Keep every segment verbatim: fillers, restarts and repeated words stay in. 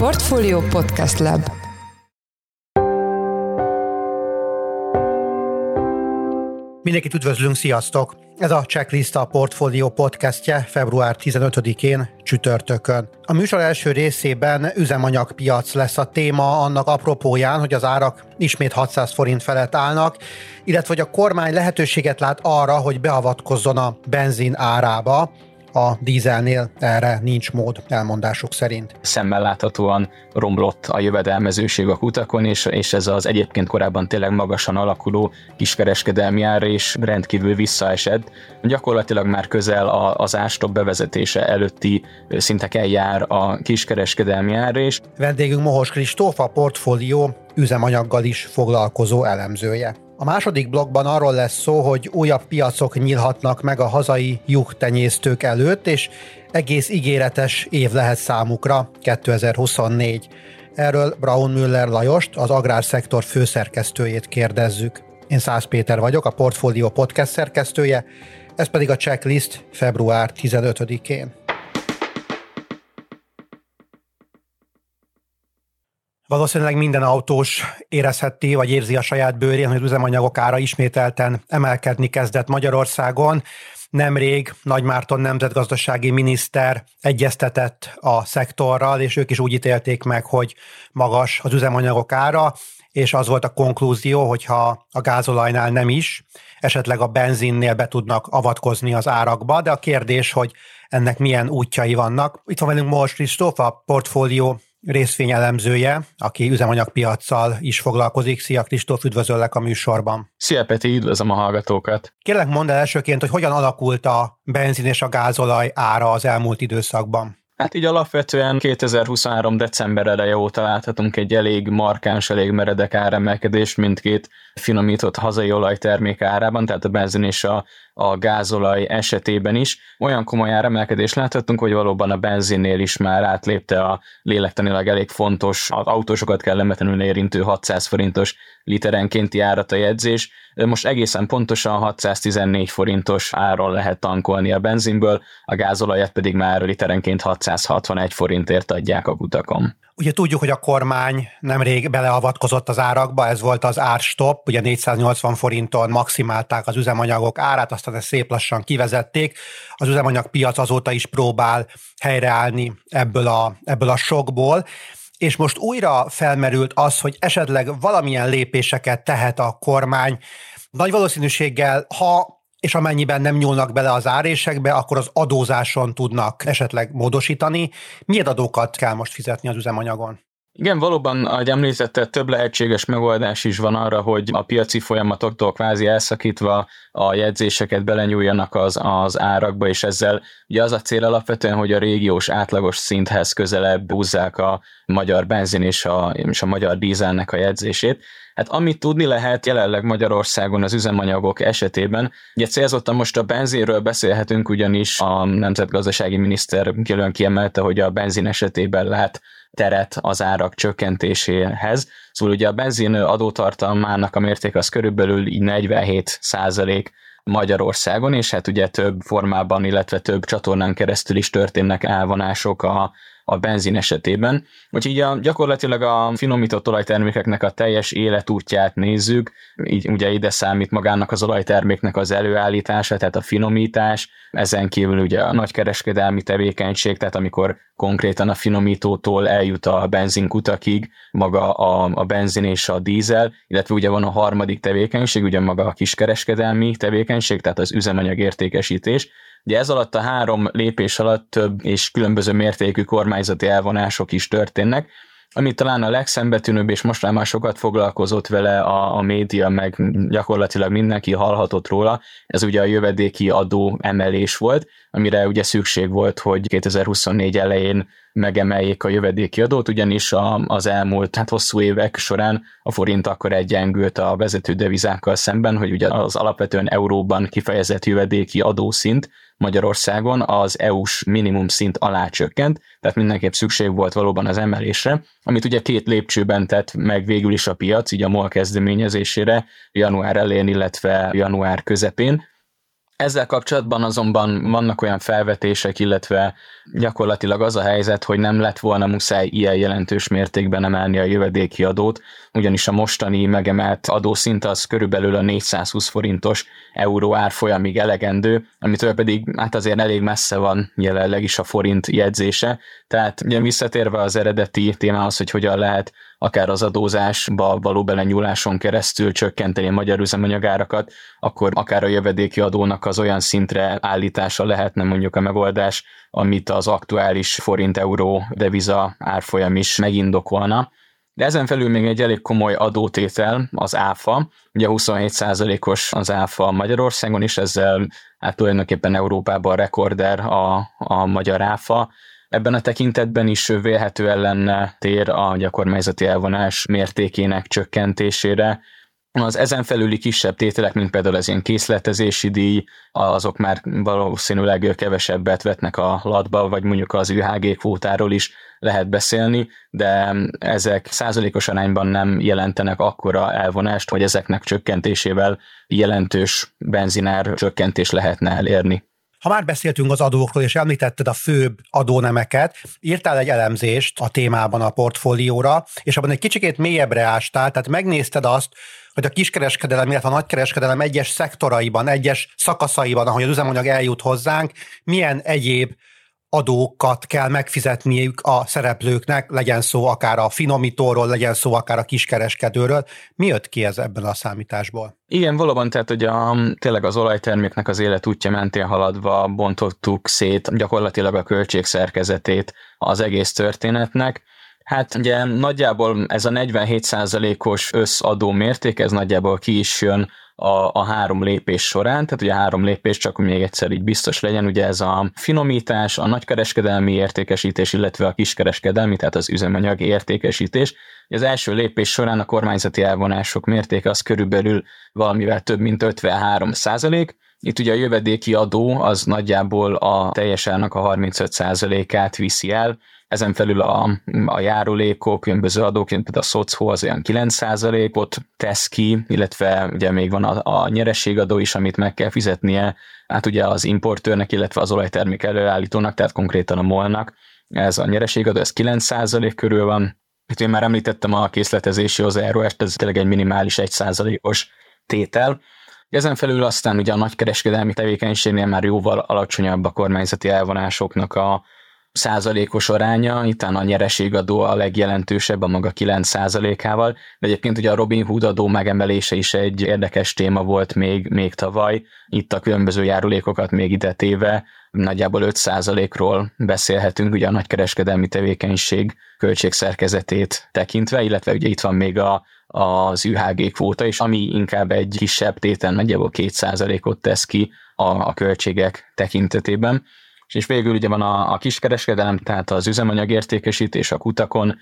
Portfolio Podcast Lab. Mindenkit üdvözlünk, sziasztok! Ez a Checklista Portfolio podcastje február tizenötödikén, csütörtökön. A műsor első részében üzemanyagpiac lesz a téma annak apropóján, hogy az árak ismét hatszáz forint felett állnak, illetve hogy a kormány lehetőséget lát arra, hogy beavatkozzon a benzin árába. A dízelnél erre nincs mód elmondásuk szerint. Szemmel láthatóan romlott a jövedelmezőség a kutakon, és, és ez az egyébként korábban tényleg magasan alakuló kiskereskedelmi ár is rendkívül visszaesett. Gyakorlatilag már közel a, az árstopp bevezetése előtti szinteken jár a kiskereskedelmi ár is. Vendégünk Mohos Kristóf, a Portfolio üzemanyaggal is foglalkozó elemzője. A második blokkban arról lesz szó, hogy újabb piacok nyílhatnak meg a hazai juhtenyésztők előtt, és egész ígéretes év lehet számukra kétezer-huszonnégy. Erről Braunmüller Lajost, az Agrárszektor főszerkesztőjét kérdezzük. Én Szász Péter vagyok, a Portfolio Podcast szerkesztője, ez pedig a Checklist február tizenötödikén. Valószínűleg minden autós érezheti, vagy érzi a saját bőrén, hogy az üzemanyagok ára ismételten emelkedni kezdett Magyarországon. Nemrég Nagy Márton nemzetgazdasági miniszter egyeztetett a szektorral, és ők is úgy ítélték meg, hogy magas az üzemanyagok ára, és az volt a konklúzió, hogyha a gázolajnál nem is, esetleg a benzinnél be tudnak avatkozni az árakba, de a kérdés, hogy ennek milyen útjai vannak. Itt van velünk Mohos Kristóf, a Portfolio részvényelemzője, aki üzemanyagpiaccal is foglalkozik. Szia Kristóf, üdvözöllek a műsorban. Szia Peti, üdvözlöm a hallgatókat. Kérlek mondd el elsőként, hogy hogyan alakult a benzin és a gázolaj ára az elmúlt időszakban? Hát így alapvetően kétezer-huszonhárom. december eleje óta láthatunk egy elég markáns, elég meredek áremelkedést mindkét finomított hazai olajtermék árában, tehát a benzin és a, a gázolaj esetében is. Olyan komoly áremelkedést láthatunk, hogy valóban a benzinnél is már átlépte a lélektanilag elég fontos, az autósokat kellemetlenül érintő hatszáz forintos literenkénti árat a jegyzés. Most egészen pontosan hatszáztizennégy forintos áron lehet tankolni a benzinből, a gázolajat pedig már literenként hatszázhatvanegy forintért adják a kutakon. Ugye tudjuk, hogy a kormány nemrég beleavatkozott az árakba, ez volt az árstopp, ugye négyszáznyolcvan forinton maximálták az üzemanyagok árát, aztán ezt szép lassan kivezették. Az üzemanyagpiac azóta is próbál helyreállni ebből a, ebből a sokból, és most újra felmerült az, hogy esetleg valamilyen lépéseket tehet a kormány. Nagy valószínűséggel, ha és amennyiben nem nyúlnak bele az árésekbe, akkor az adózáson tudnak esetleg módosítani. Milyen adókat kell most fizetni az üzemanyagon? Igen, valóban, ahogy említetted, több lehetséges megoldás is van arra, hogy a piaci folyamatoktól kvázi elszakítva a jegyzéseket belenyúljanak az, az árakba, és ezzel ugye az a cél alapvetően, hogy a régiós átlagos szinthez közelebb húzzák a magyar benzin és a, és a magyar dízelnek a jegyzését. Hát amit tudni lehet jelenleg Magyarországon az üzemanyagok esetében, ugye célzottan most a benzinről beszélhetünk, ugyanis a nemzetgazdasági miniszter külön kiemelte, hogy a benzin esetében lát teret az árak csökkentéséhez. Szóval ugye a benzin adótartalmának a mértéke az körülbelül így negyvenhét százalék Magyarországon, és hát ugye több formában, illetve több csatornán keresztül is történnek elvonások a a benzin esetében. Úgyhogy így a, gyakorlatilag a finomított olajtermékeknek a teljes életútját nézzük, így ugye ide számít magának az olajterméknek az előállítása, tehát a finomítás, ezen kívül ugye a nagykereskedelmi tevékenység, tehát amikor konkrétan a finomítótól eljut a benzinkutakig maga a, a benzin és a dízel, illetve ugye van a harmadik tevékenység, ugye maga a kiskereskedelmi tevékenység, tehát az üzemanyagértékesítés. Ugye ez alatt a három lépés alatt több és különböző mértékű kormányzati elvonások is történnek, ami talán a legszembetűnőbb, és most már sokat foglalkozott vele a, a média, meg gyakorlatilag mindenki hallhatott róla, ez ugye a jövedéki adó emelés volt, amire ugye szükség volt, hogy kétezer-huszonnégy elején megemeljék a jövedéki adót, ugyanis a, az elmúlt hát hosszú évek során a forint akkor egyengült a vezető devizákkal szemben, hogy ugye az alapvetően euróban kifejezett jövedéki adószint Magyarországon az é u-s minimum szint alá csökkent, tehát mindenképp szükség volt valóban az emelésre, amit ugye két lépcsőben tett meg végül is a piac, így a MOL kezdeményezésére január elején, illetve január közepén. Ezzel kapcsolatban azonban vannak olyan felvetések, illetve gyakorlatilag az a helyzet, hogy nem lett volna muszáj ilyen jelentős mértékben emelni a jövedéki adót, ugyanis a mostani megemelt adószint az körülbelül a négyszázhúsz forintos euró árfolyamig elegendő, amitől pedig hát azért elég messze van jelenleg is a forint jegyzése. Tehát ugye visszatérve az eredeti témához, hogy hogyan lehet akár az adózásba való belenyúláson keresztül csökkenteni a magyar üzemanyagárakat, akkor akár a jövedéki adónak az olyan szintre állítása lehetne mondjuk a megoldás, amit az aktuális forint-euró deviza árfolyam is megindokolna. De ezen felül még egy elég komoly adótétel, az áfa. Ugye huszonhét százalékos az áfa Magyarországon is, ezzel hát tulajdonképpen Európában rekorder a, a magyar áfa. Ebben a tekintetben is vélhetően lenne tér a kormányzati elvonás mértékének csökkentésére. Az ezen felüli kisebb tételek, mint például az ilyen készletezési díj, azok már valószínűleg kevesebbet vetnek a latba, vagy mondjuk az ü há gé kvótáról is lehet beszélni, de ezek százalékos arányban nem jelentenek akkora elvonást, hogy ezeknek csökkentésével jelentős benzinár csökkentés lehetne elérni. Ha már beszéltünk az adókról, és említetted a főbb adónemeket, írtál egy elemzést a témában a portfólióra, és abban egy kicsikét mélyebbre ástál, tehát megnézted azt, hogy a kiskereskedelem, illetve a nagykereskedelem egyes szektoraiban, egyes szakaszaiban, ahogy az üzemanyag eljut hozzánk, milyen egyéb adókat kell megfizetniük a szereplőknek, legyen szó akár a finomítóról, legyen szó akár a kiskereskedőről. Mi jött ki ez ebben a számításból? Igen, valóban, tehát hogy a, tényleg az olajterméknek az életútja mentén haladva bontottuk szét gyakorlatilag a költségszerkezetét az egész történetnek. Hát ugye nagyjából ez a negyvenhét százalékos összadó mérték, ez nagyjából ki is jön a, a három lépés során, tehát ugye három lépés, csak még egyszer így biztos legyen, ugye ez a finomítás, a nagykereskedelmi értékesítés, illetve a kiskereskedelmi, tehát az üzemanyag értékesítés. Az első lépés során a kormányzati elvonások mértéke az körülbelül valamivel több, mint ötvenhárom százalék. Itt ugye a jövedéki adó az nagyjából a teljes árnak a harmincöt százalékát viszi el, ezen felül a, a járulékok, különböző adók, például a szocó az olyan kilenc százalékot tesz ki, illetve ugye még van a, a nyerességadó is, amit meg kell fizetnie, hát ugye az importőrnek, illetve az olajtermék előállítónak, tehát konkrétan a molnak. Ez a nyerességadó, ez kilenc százalék körül van. Itt én már említettem a készletezési hozzájárulást, ez tényleg egy minimális egy százalékos tétel. Ezen felül aztán ugye a nagykereskedelmi tevékenységnél már jóval alacsonyabb a kormányzati elvonásoknak a százalékos aránya, itt a nyereségadó a legjelentősebb a maga kilenc százalékával, de egyébként ugye a Robin Hood adó megemelése is egy érdekes téma volt még, még tavaly, itt a különböző járulékokat még ide téve nagyjából öt százalékról beszélhetünk ugye a nagykereskedelmi tevékenység költségszerkezetét tekintve, illetve ugye itt van még a, az ü há gé kvóta is, ami inkább egy kisebb tétel, nagyjából két százalékot tesz ki a, a költségek tekintetében. És végül ugye van a, a kiskereskedelem, tehát az üzemanyagértékesítés a kutakon.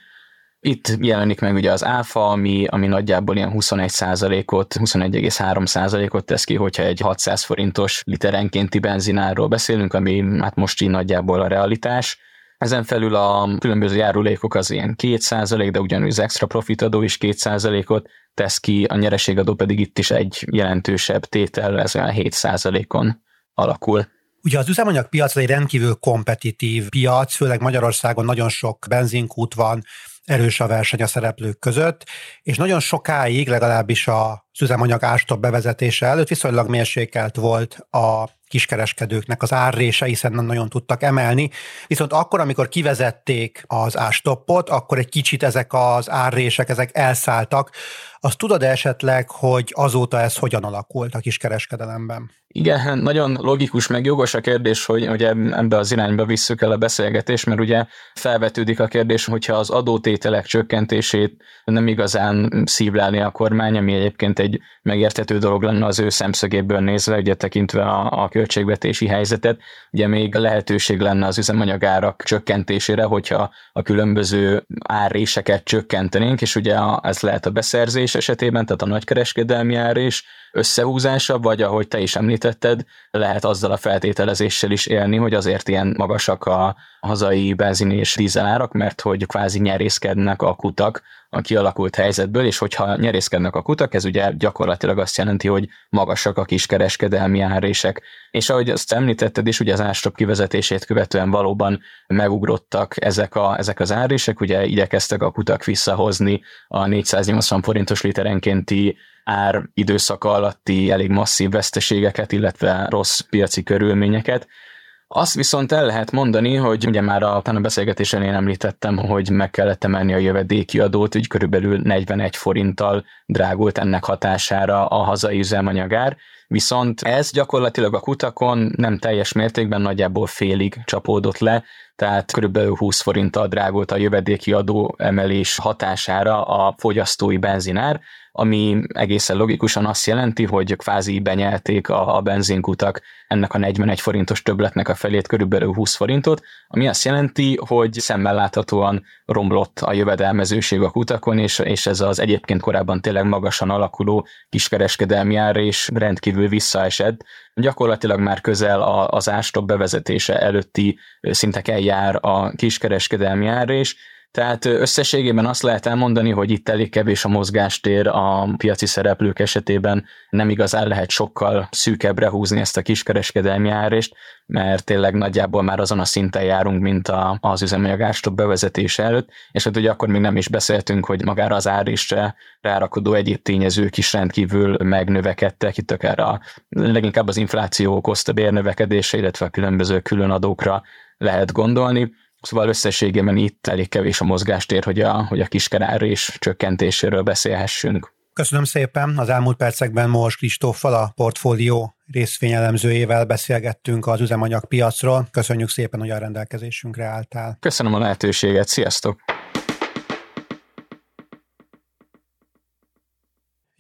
Itt jelenik meg ugye az áfa, ami, ami nagyjából ilyen huszonegy százalékot, huszonegy egész három százalékot tesz ki, hogyha egy hatszáz forintos literenkénti benzinárról beszélünk, ami hát most így nagyjából a realitás. Ezen felül a különböző járulékok az ilyen két százalék, de ugyanúgy az extra profitadó is két százalékot tesz ki, a nyereségadó pedig itt is egy jelentősebb tétel, ez olyan hét százalékon alakul. Ugye az üzemanyagpiac egy rendkívül kompetitív piac, főleg Magyarországon nagyon sok benzinkút van, erős a verseny a szereplők között, és nagyon sokáig, legalábbis az üzemanyag árstopp bevezetése előtt viszonylag mérsékelt volt a kiskereskedőknek az árrése, hiszen nem nagyon tudtak emelni, viszont akkor, amikor kivezették az árstoppot, akkor egy kicsit ezek az árrések, ezek elszálltak. Azt tudod esetleg, hogy azóta ez hogyan alakult a kiskereskedelemben? Igen, nagyon logikus, meg jogos a kérdés, hogy, hogy ebbe az irányba visszük el a beszélgetést, mert ugye felvetődik a kérdés, hogyha az adótételek csökkentését nem igazán szívlálni a kormány, ami egyébként egy megérthető dolog lenne az ő szemszögéből nézve, ugye tekintve a, a költségvetési helyzetet, ugye még lehetőség lenne az üzemanyagárak csökkentésére, hogyha a különböző árréseket csökkentenénk, és ugye a, ez lehet a beszerzés, termelés esetében, tehát a nagykereskedelmi ár is összehúzása, vagy ahogy te is említetted, lehet azzal a feltételezéssel is élni, hogy azért ilyen magasak a hazai benzin és dízelárak, mert hogy kvázi nyerészkednek a kutak a kialakult helyzetből, és hogyha nyerészkednek a kutak, ez ugye gyakorlatilag azt jelenti, hogy magasak a kiskereskedelmi árrések. És ahogy azt említetted is, ugye az árstop kivezetését követően valóban megugrottak ezek, a, ezek az árrések, ugye igyekeztek a kutak visszahozni a négyszáznyolcvan forintos literenkénti ár időszaka alatti elég masszív veszteségeket, illetve rossz piaci körülményeket. Azt viszont el lehet mondani, hogy ugye már a, a beszélgetésen én említettem, hogy meg kellett emelni a jövedéki adót, úgy körülbelül negyvenegy forinttal drágult ennek hatására a hazai üzemanyagár, viszont ez gyakorlatilag a kutakon nem teljes mértékben, nagyjából félig csapódott le, tehát körülbelül húsz forinttal drágult a jövedéki adó emelés hatására a fogyasztói benzinár, ami egészen logikusan azt jelenti, hogy kvázi benyelték a, a benzinkutak ennek a negyvenegy forintos többletnek a felét, körülbelül húsz forintot, ami azt jelenti, hogy szemmel láthatóan romlott a jövedelmezőség a kutakon, és, és ez az egyébként korábban tényleg magasan alakuló kiskereskedelmi árra is rendkívül visszaesett. Gyakorlatilag már közel a, az árstop bevezetése előtti szinteken jár a kiskereskedelmi árra is. Tehát összességében azt lehet elmondani, hogy itt elég kevés a mozgástér a piaci szereplők esetében, nem igazán lehet sokkal szűkebbre húzni ezt a kiskereskedelmi árrést, mert tényleg nagyjából már azon a szinten járunk, mint a, az üzemanyag árstop bevezetése előtt, és hát ugye akkor még nem is beszéltünk, hogy magára az árrésre rárakodó egyéb tényezők is rendkívül megnövekedtek, itt akár a, leginkább az infláció okozta bérnövekedése, illetve a különböző különadókra lehet gondolni. Szóval összességében itt elég kevés a mozgástér, hogy a, hogy a kiskerárrés csökkentéséről beszélhessünk. Köszönöm szépen! Az elmúlt percekben Mohos Kristóffal, a Portfolio részvényelemzőjével beszélgettünk az üzemanyagpiacról. Köszönjük szépen, hogy a rendelkezésünkre álltál. Köszönöm a lehetőséget, sziasztok!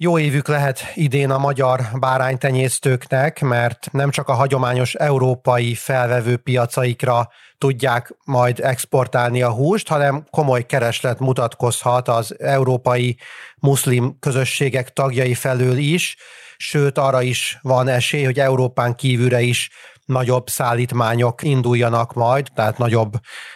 Jó évük lehet idén a magyar báránytenyésztőknek, mert nem csak a hagyományos európai felvevő piacaikra tudják majd exportálni a húst, hanem komoly kereslet mutatkozhat az európai muszlim közösségek tagjai felől is, sőt arra is van esély, hogy Európán kívülre is nagyobb szállítmányok induljanak majd, tehát nagyobb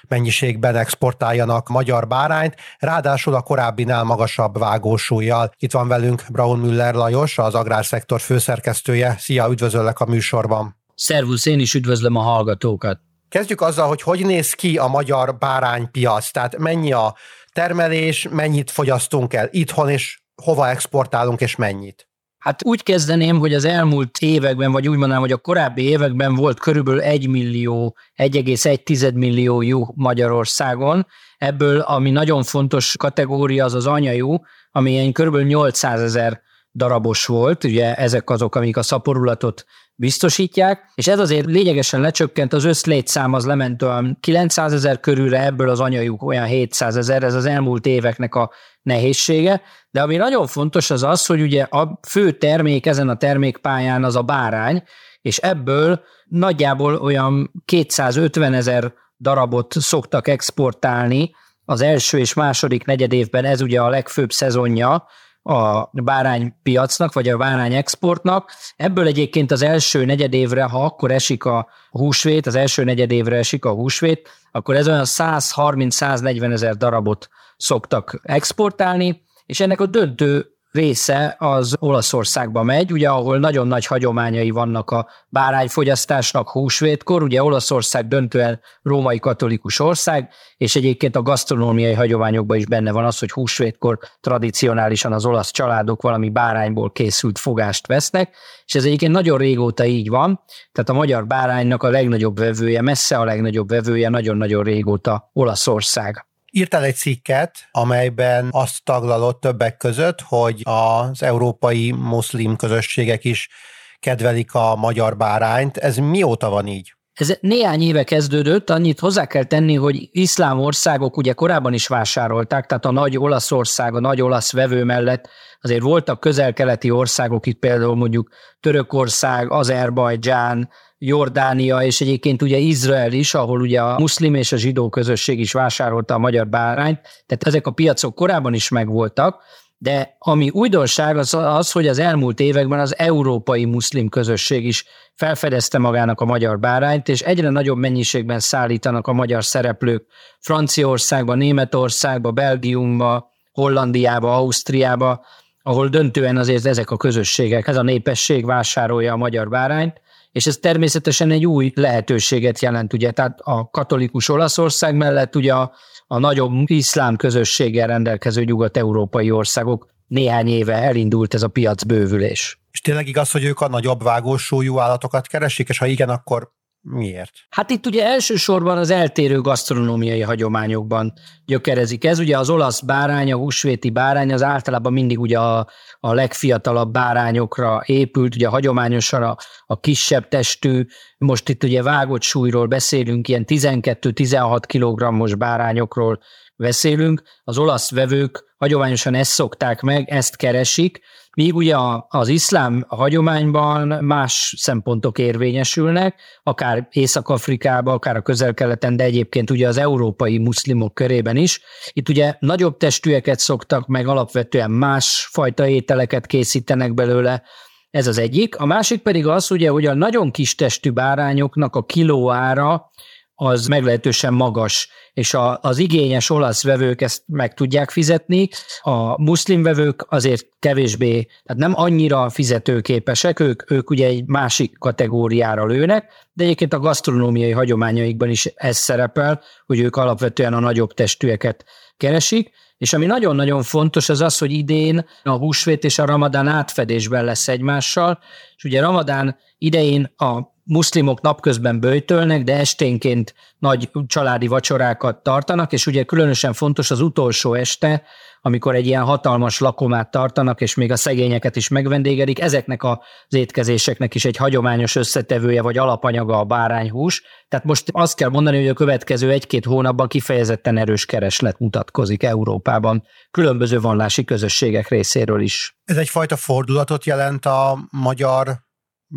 mennyiségben exportáljanak magyar bárányt, ráadásul a korábbinál magasabb vágósúllyal. Itt van velünk Braunmüller Lajos, az Agrárszektor főszerkesztője. Szia, üdvözöllek a műsorban! Szervusz, én is üdvözlöm a hallgatókat! Kezdjük azzal, hogy hogy néz ki a magyar báránypiac, tehát mennyi a termelés, mennyit fogyasztunk el itthon, és hova exportálunk, és mennyit? Hát úgy kezdeném, hogy az elmúlt években, vagy úgy mondanám, hogy a korábbi években volt körülbelül egy millió, egy egész egy tized millió juh Magyarországon. Ebből, ami nagyon fontos kategória, az az anyajuh, ami ilyen körülbelül nyolcszázezer darabos volt, ugye ezek azok, amik a szaporulatot biztosítják, és ez azért lényegesen lecsökkent, az összlétszám az lement olyan kilencszázezer körülre, ebből az anyajuk olyan hétszázezer, ez az elmúlt éveknek a nehézsége, de ami nagyon fontos az az, hogy ugye a fő termék ezen a termékpályán az a bárány, és ebből nagyjából olyan kétszázötvenezer darabot szoktak exportálni az első és második negyedévben, ez ugye a legfőbb szezonja a báránypiacnak, vagy a bárányexportnak. Ebből egyébként az első negyedévre, ha akkor esik a húsvét, az első negyedévre esik a húsvét, akkor ez olyan százharminc-száznegyven ezer darabot szoktak exportálni, és ennek a döntő része az Olaszországba megy, ugye ahol nagyon nagy hagyományai vannak a bárányfogyasztásnak húsvétkor, ugye Olaszország döntően római katolikus ország, és egyébként a gasztronómiai hagyományokban is benne van az, hogy húsvétkor tradicionálisan az olasz családok valami bárányból készült fogást vesznek, és ez egyébként nagyon régóta így van, tehát a magyar báránynak a legnagyobb vevője, messze a legnagyobb vevője nagyon-nagyon régóta Olaszország. Írtál egy cikket, amelyben azt taglalod többek között, hogy az európai muszlim közösségek is kedvelik a magyar bárányt. Ez mióta van így? Ez néhány éve kezdődött, annyit hozzá kell tenni, hogy iszlám országok ugye korábban is vásárolták, tehát a nagy Olaszország, a nagy olasz vevő mellett azért voltak közel-keleti országok, itt például mondjuk Törökország, Azerbajdzsán, Jordánia, és egyébként ugye Izrael is, ahol ugye a muszlim és a zsidó közösség is vásárolta a magyar bárányt, tehát ezek a piacok korábban is megvoltak, De ami újdonság az az, hogy az elmúlt években az európai muszlim közösség is felfedezte magának a magyar bárányt, és egyre nagyobb mennyiségben szállítanak a magyar szereplők Franciaországba, Németországba, Belgiumba, Hollandiába, Ausztriába, ahol döntően azért ezek a közösségek, ez a népesség vásárolja a magyar bárányt, és ez természetesen egy új lehetőséget jelent, ugye, tehát a katolikus Olaszország mellett ugye a, a nagyobb iszlám közösséggel rendelkező nyugat-európai országok néhány éve elindult ez a piacbővülés. És tényleg igaz, hogy ők a nagyobb vágósúlyú állatokat keresik, és ha igen, akkor miért? Hát itt ugye elsősorban az eltérő gasztronómiai hagyományokban gyökerezik ez. Ugye az olasz bárány, a húsvéti bárány az általában mindig ugye a, a legfiatalabb bárányokra épült, ugye hagyományosan a, a kisebb testű, most itt ugye vágott súlyról beszélünk, ilyen tizenkettő-tizenhat kilogrammos bárányokról beszélünk. Az olasz vevők hagyományosan ezt szokták meg, ezt keresik, míg ugye az iszlám hagyományban más szempontok érvényesülnek, akár Észak-Afrikában, akár a Közel-Keleten, de egyébként ugye az európai muszlimok körében is. Itt ugye nagyobb testűeket szoktak meg, alapvetően másfajta ételeket készítenek belőle, ez az egyik. A másik pedig az, ugye, hogy a nagyon kis testű bárányoknak a kilóára az meglehetősen magas, és a, az igényes olasz vevők ezt meg tudják fizetni, a muszlim vevők azért kevésbé, tehát nem annyira fizetőképesek, ők, ők ugye egy másik kategóriára lőnek, de egyébként a gasztronómiai hagyományaikban is ez szerepel, hogy ők alapvetően a nagyobb testűeket keresik, és ami nagyon-nagyon fontos az az, hogy idén a húsvét és a ramadán átfedésben lesz egymással, és ugye ramadán idején a muszlimok napközben böjtölnek, de esténként nagy családi vacsorákat tartanak, és ugye különösen fontos az utolsó este, amikor egy ilyen hatalmas lakomát tartanak, és még a szegényeket is megvendégelik. Ezeknek az étkezéseknek is egy hagyományos összetevője vagy alapanyaga a bárányhús. Tehát most azt kell mondani, hogy a következő egy-két hónapban kifejezetten erős kereslet mutatkozik Európában, különböző vallási közösségek részéről is. Ez egyfajta fordulatot jelent a magyar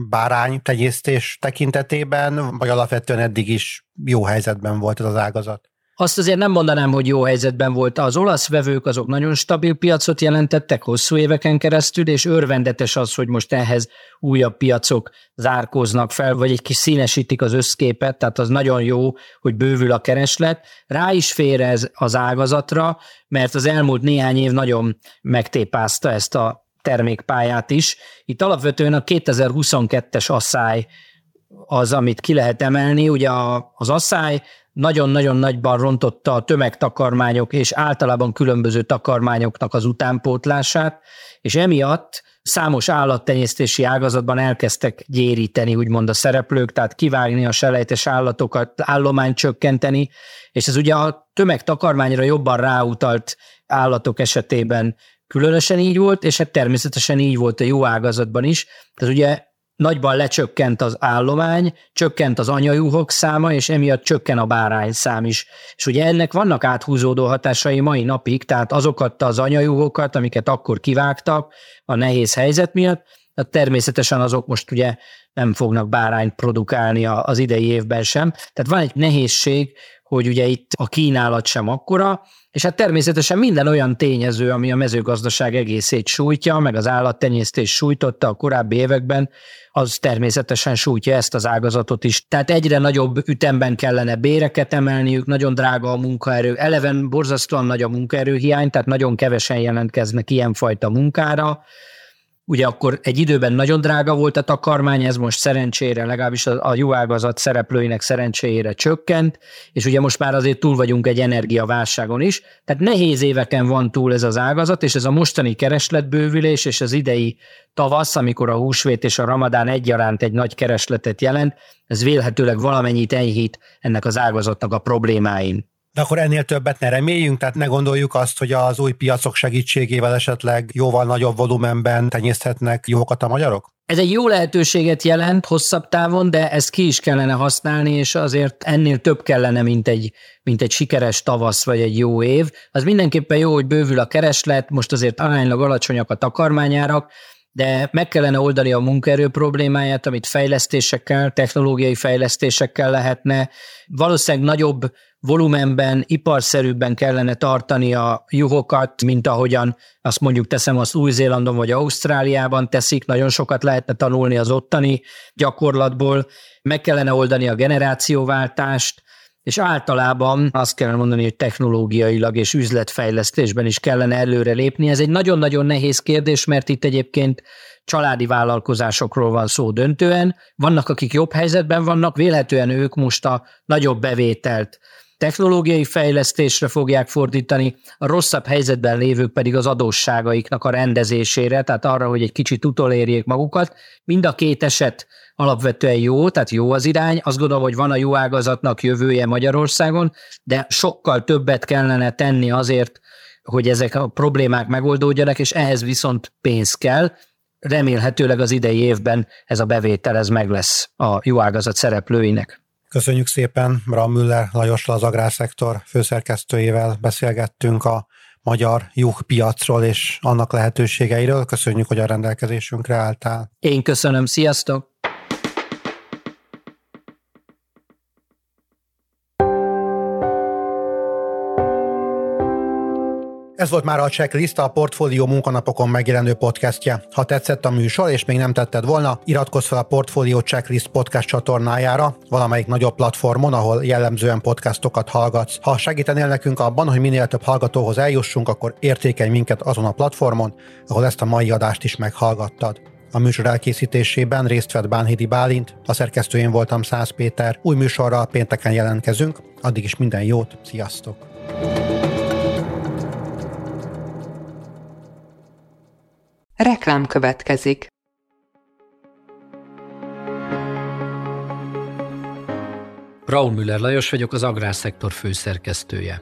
báránytenyésztés tekintetében, vagy alapvetően eddig is jó helyzetben volt ez az ágazat? Azt azért nem mondanám, hogy jó helyzetben volt. Az olasz vevők azok nagyon stabil piacot jelentettek hosszú éveken keresztül, és örvendetes az, hogy most ehhez újabb piacok zárkóznak fel, vagy egy kis színesítik az összképet, tehát az nagyon jó, hogy bővül a kereslet. Rá is fér ez az ágazatra, mert az elmúlt néhány év nagyon megtépázta ezt a termékpályát is. Itt alapvetően a kétezer-huszonkettes asszály az, amit ki lehet emelni. Ugye az asszály nagyon-nagyon nagyban rontotta a tömegtakarmányok és általában különböző takarmányoknak az utánpótlását, és emiatt számos állattenyésztési ágazatban elkezdtek gyéríteni, úgymond a szereplők, tehát kivágni a selejtes állatokat, állományt csökkenteni, és ez ugye a tömegtakarmányra jobban ráutalt állatok esetében különösen így volt, és hát természetesen így volt a jó ágazatban is. Tehát ugye nagyban lecsökkent az állomány, csökkent az anyajuhok száma, és emiatt csökken a bárányszám is. És ugye ennek vannak áthúzódó hatásai mai napig, tehát azokat az anyajuhokat, amiket akkor kivágtak a nehéz helyzet miatt, tehát természetesen azok most ugye nem fognak bárányt produkálni az idei évben sem. Tehát van egy nehézség, hogy ugye itt a kínálat sem akkora, és hát természetesen minden olyan tényező, ami a mezőgazdaság egészét sújtja, meg az állattenyésztés sújtotta a korábbi években, az természetesen sújtja ezt az ágazatot is. Tehát egyre nagyobb ütemben kellene béreket emelniük, nagyon drága a munkaerő, eleven borzasztóan nagy a munkaerőhiány, tehát nagyon kevesen jelentkeznek ilyenfajta munkára. Ugye akkor egy időben nagyon drága volt a takarmány, ez most szerencsére, legalábbis a jó ágazat szereplőinek szerencsére csökkent, és ugye most már azért túl vagyunk egy energiaválságon is, tehát nehéz éveken van túl ez az ágazat, és ez a mostani keresletbővülés és az idei tavasz, amikor a húsvét és a ramadán egyaránt egy nagy keresletet jelent, ez vélhetőleg valamennyit enyhít ennek az ágazatnak a problémáin. De akkor ennél többet ne reméljünk, tehát ne gondoljuk azt, hogy az új piacok segítségével esetleg jóval nagyobb volumenben tenyészthetnek jókat a magyarok? Ez egy jó lehetőséget jelent hosszabb távon, de ezt ki is kellene használni, és azért ennél több kellene, mint egy, mint egy sikeres tavasz vagy egy jó év. Az mindenképpen jó, hogy bővül a kereslet, most azért aránylag alacsonyak a takarmányárak, de meg kellene oldani a munkaerő problémáját, amit fejlesztésekkel, technológiai fejlesztésekkel lehetne. Valószínűleg nagyobb volumenben, iparszerűbben kellene tartani a juhokat, mint ahogyan azt mondjuk teszem azt Új-Zélandon vagy Ausztráliában teszik, nagyon sokat lehetne tanulni az ottani gyakorlatból, meg kellene oldani a generációváltást, és általában azt kellene mondani, hogy technológiailag és üzletfejlesztésben is kellene előre lépni. Ez egy nagyon-nagyon nehéz kérdés, mert itt egyébként családi vállalkozásokról van szó döntően. Vannak, akik jobb helyzetben vannak, vélhetően ők most a nagyobb bevételt technológiai fejlesztésre fogják fordítani, a rosszabb helyzetben lévők pedig az adósságaiknak a rendezésére, tehát arra, hogy egy kicsit utolérjék magukat. Mind a két eset alapvetően jó, tehát jó az irány. Azt gondolom, hogy van a jó ágazatnak jövője Magyarországon, de sokkal többet kellene tenni azért, hogy ezek a problémák megoldódjanak, és ehhez viszont pénz kell. Remélhetőleg az idei évben ez a bevétel, ez meg lesz a jó ágazat szereplőinek. Köszönjük szépen, Braunmüller Lajossal, az Agrárszektor főszerkesztőjével beszélgettünk a magyar juhpiacról és annak lehetőségeiről. Köszönjük, hogy a rendelkezésünkre álltál. Én köszönöm, sziasztok! Ez volt már a Checklista, a Portfolio munkanapokon megjelenő podcastje. Ha tetszett a műsor, és még nem tetted volna, iratkozz fel a Portfolio Checklist podcast csatornájára, valamelyik nagyobb platformon, ahol jellemzően podcastokat hallgatsz. Ha segítenél nekünk abban, hogy minél több hallgatóhoz eljussunk, akkor értékelj minket azon a platformon, ahol ezt a mai adást is meghallgattad. A műsor elkészítésében részt vett Bánhidi Bálint, a szerkesztőjén voltam, Szász Péter. Új műsorral pénteken jelentkezünk, addig is minden jót, sziasztok! Reklám következik. Braunmüller Lajos vagyok, az Agrárszektor főszerkesztője.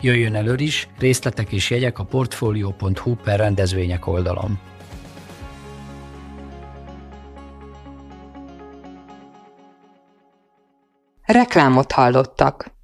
Jöjjön elő is, részletek és jegyek a portfolio.hu per rendezvények oldalon. Reklámot hallottak.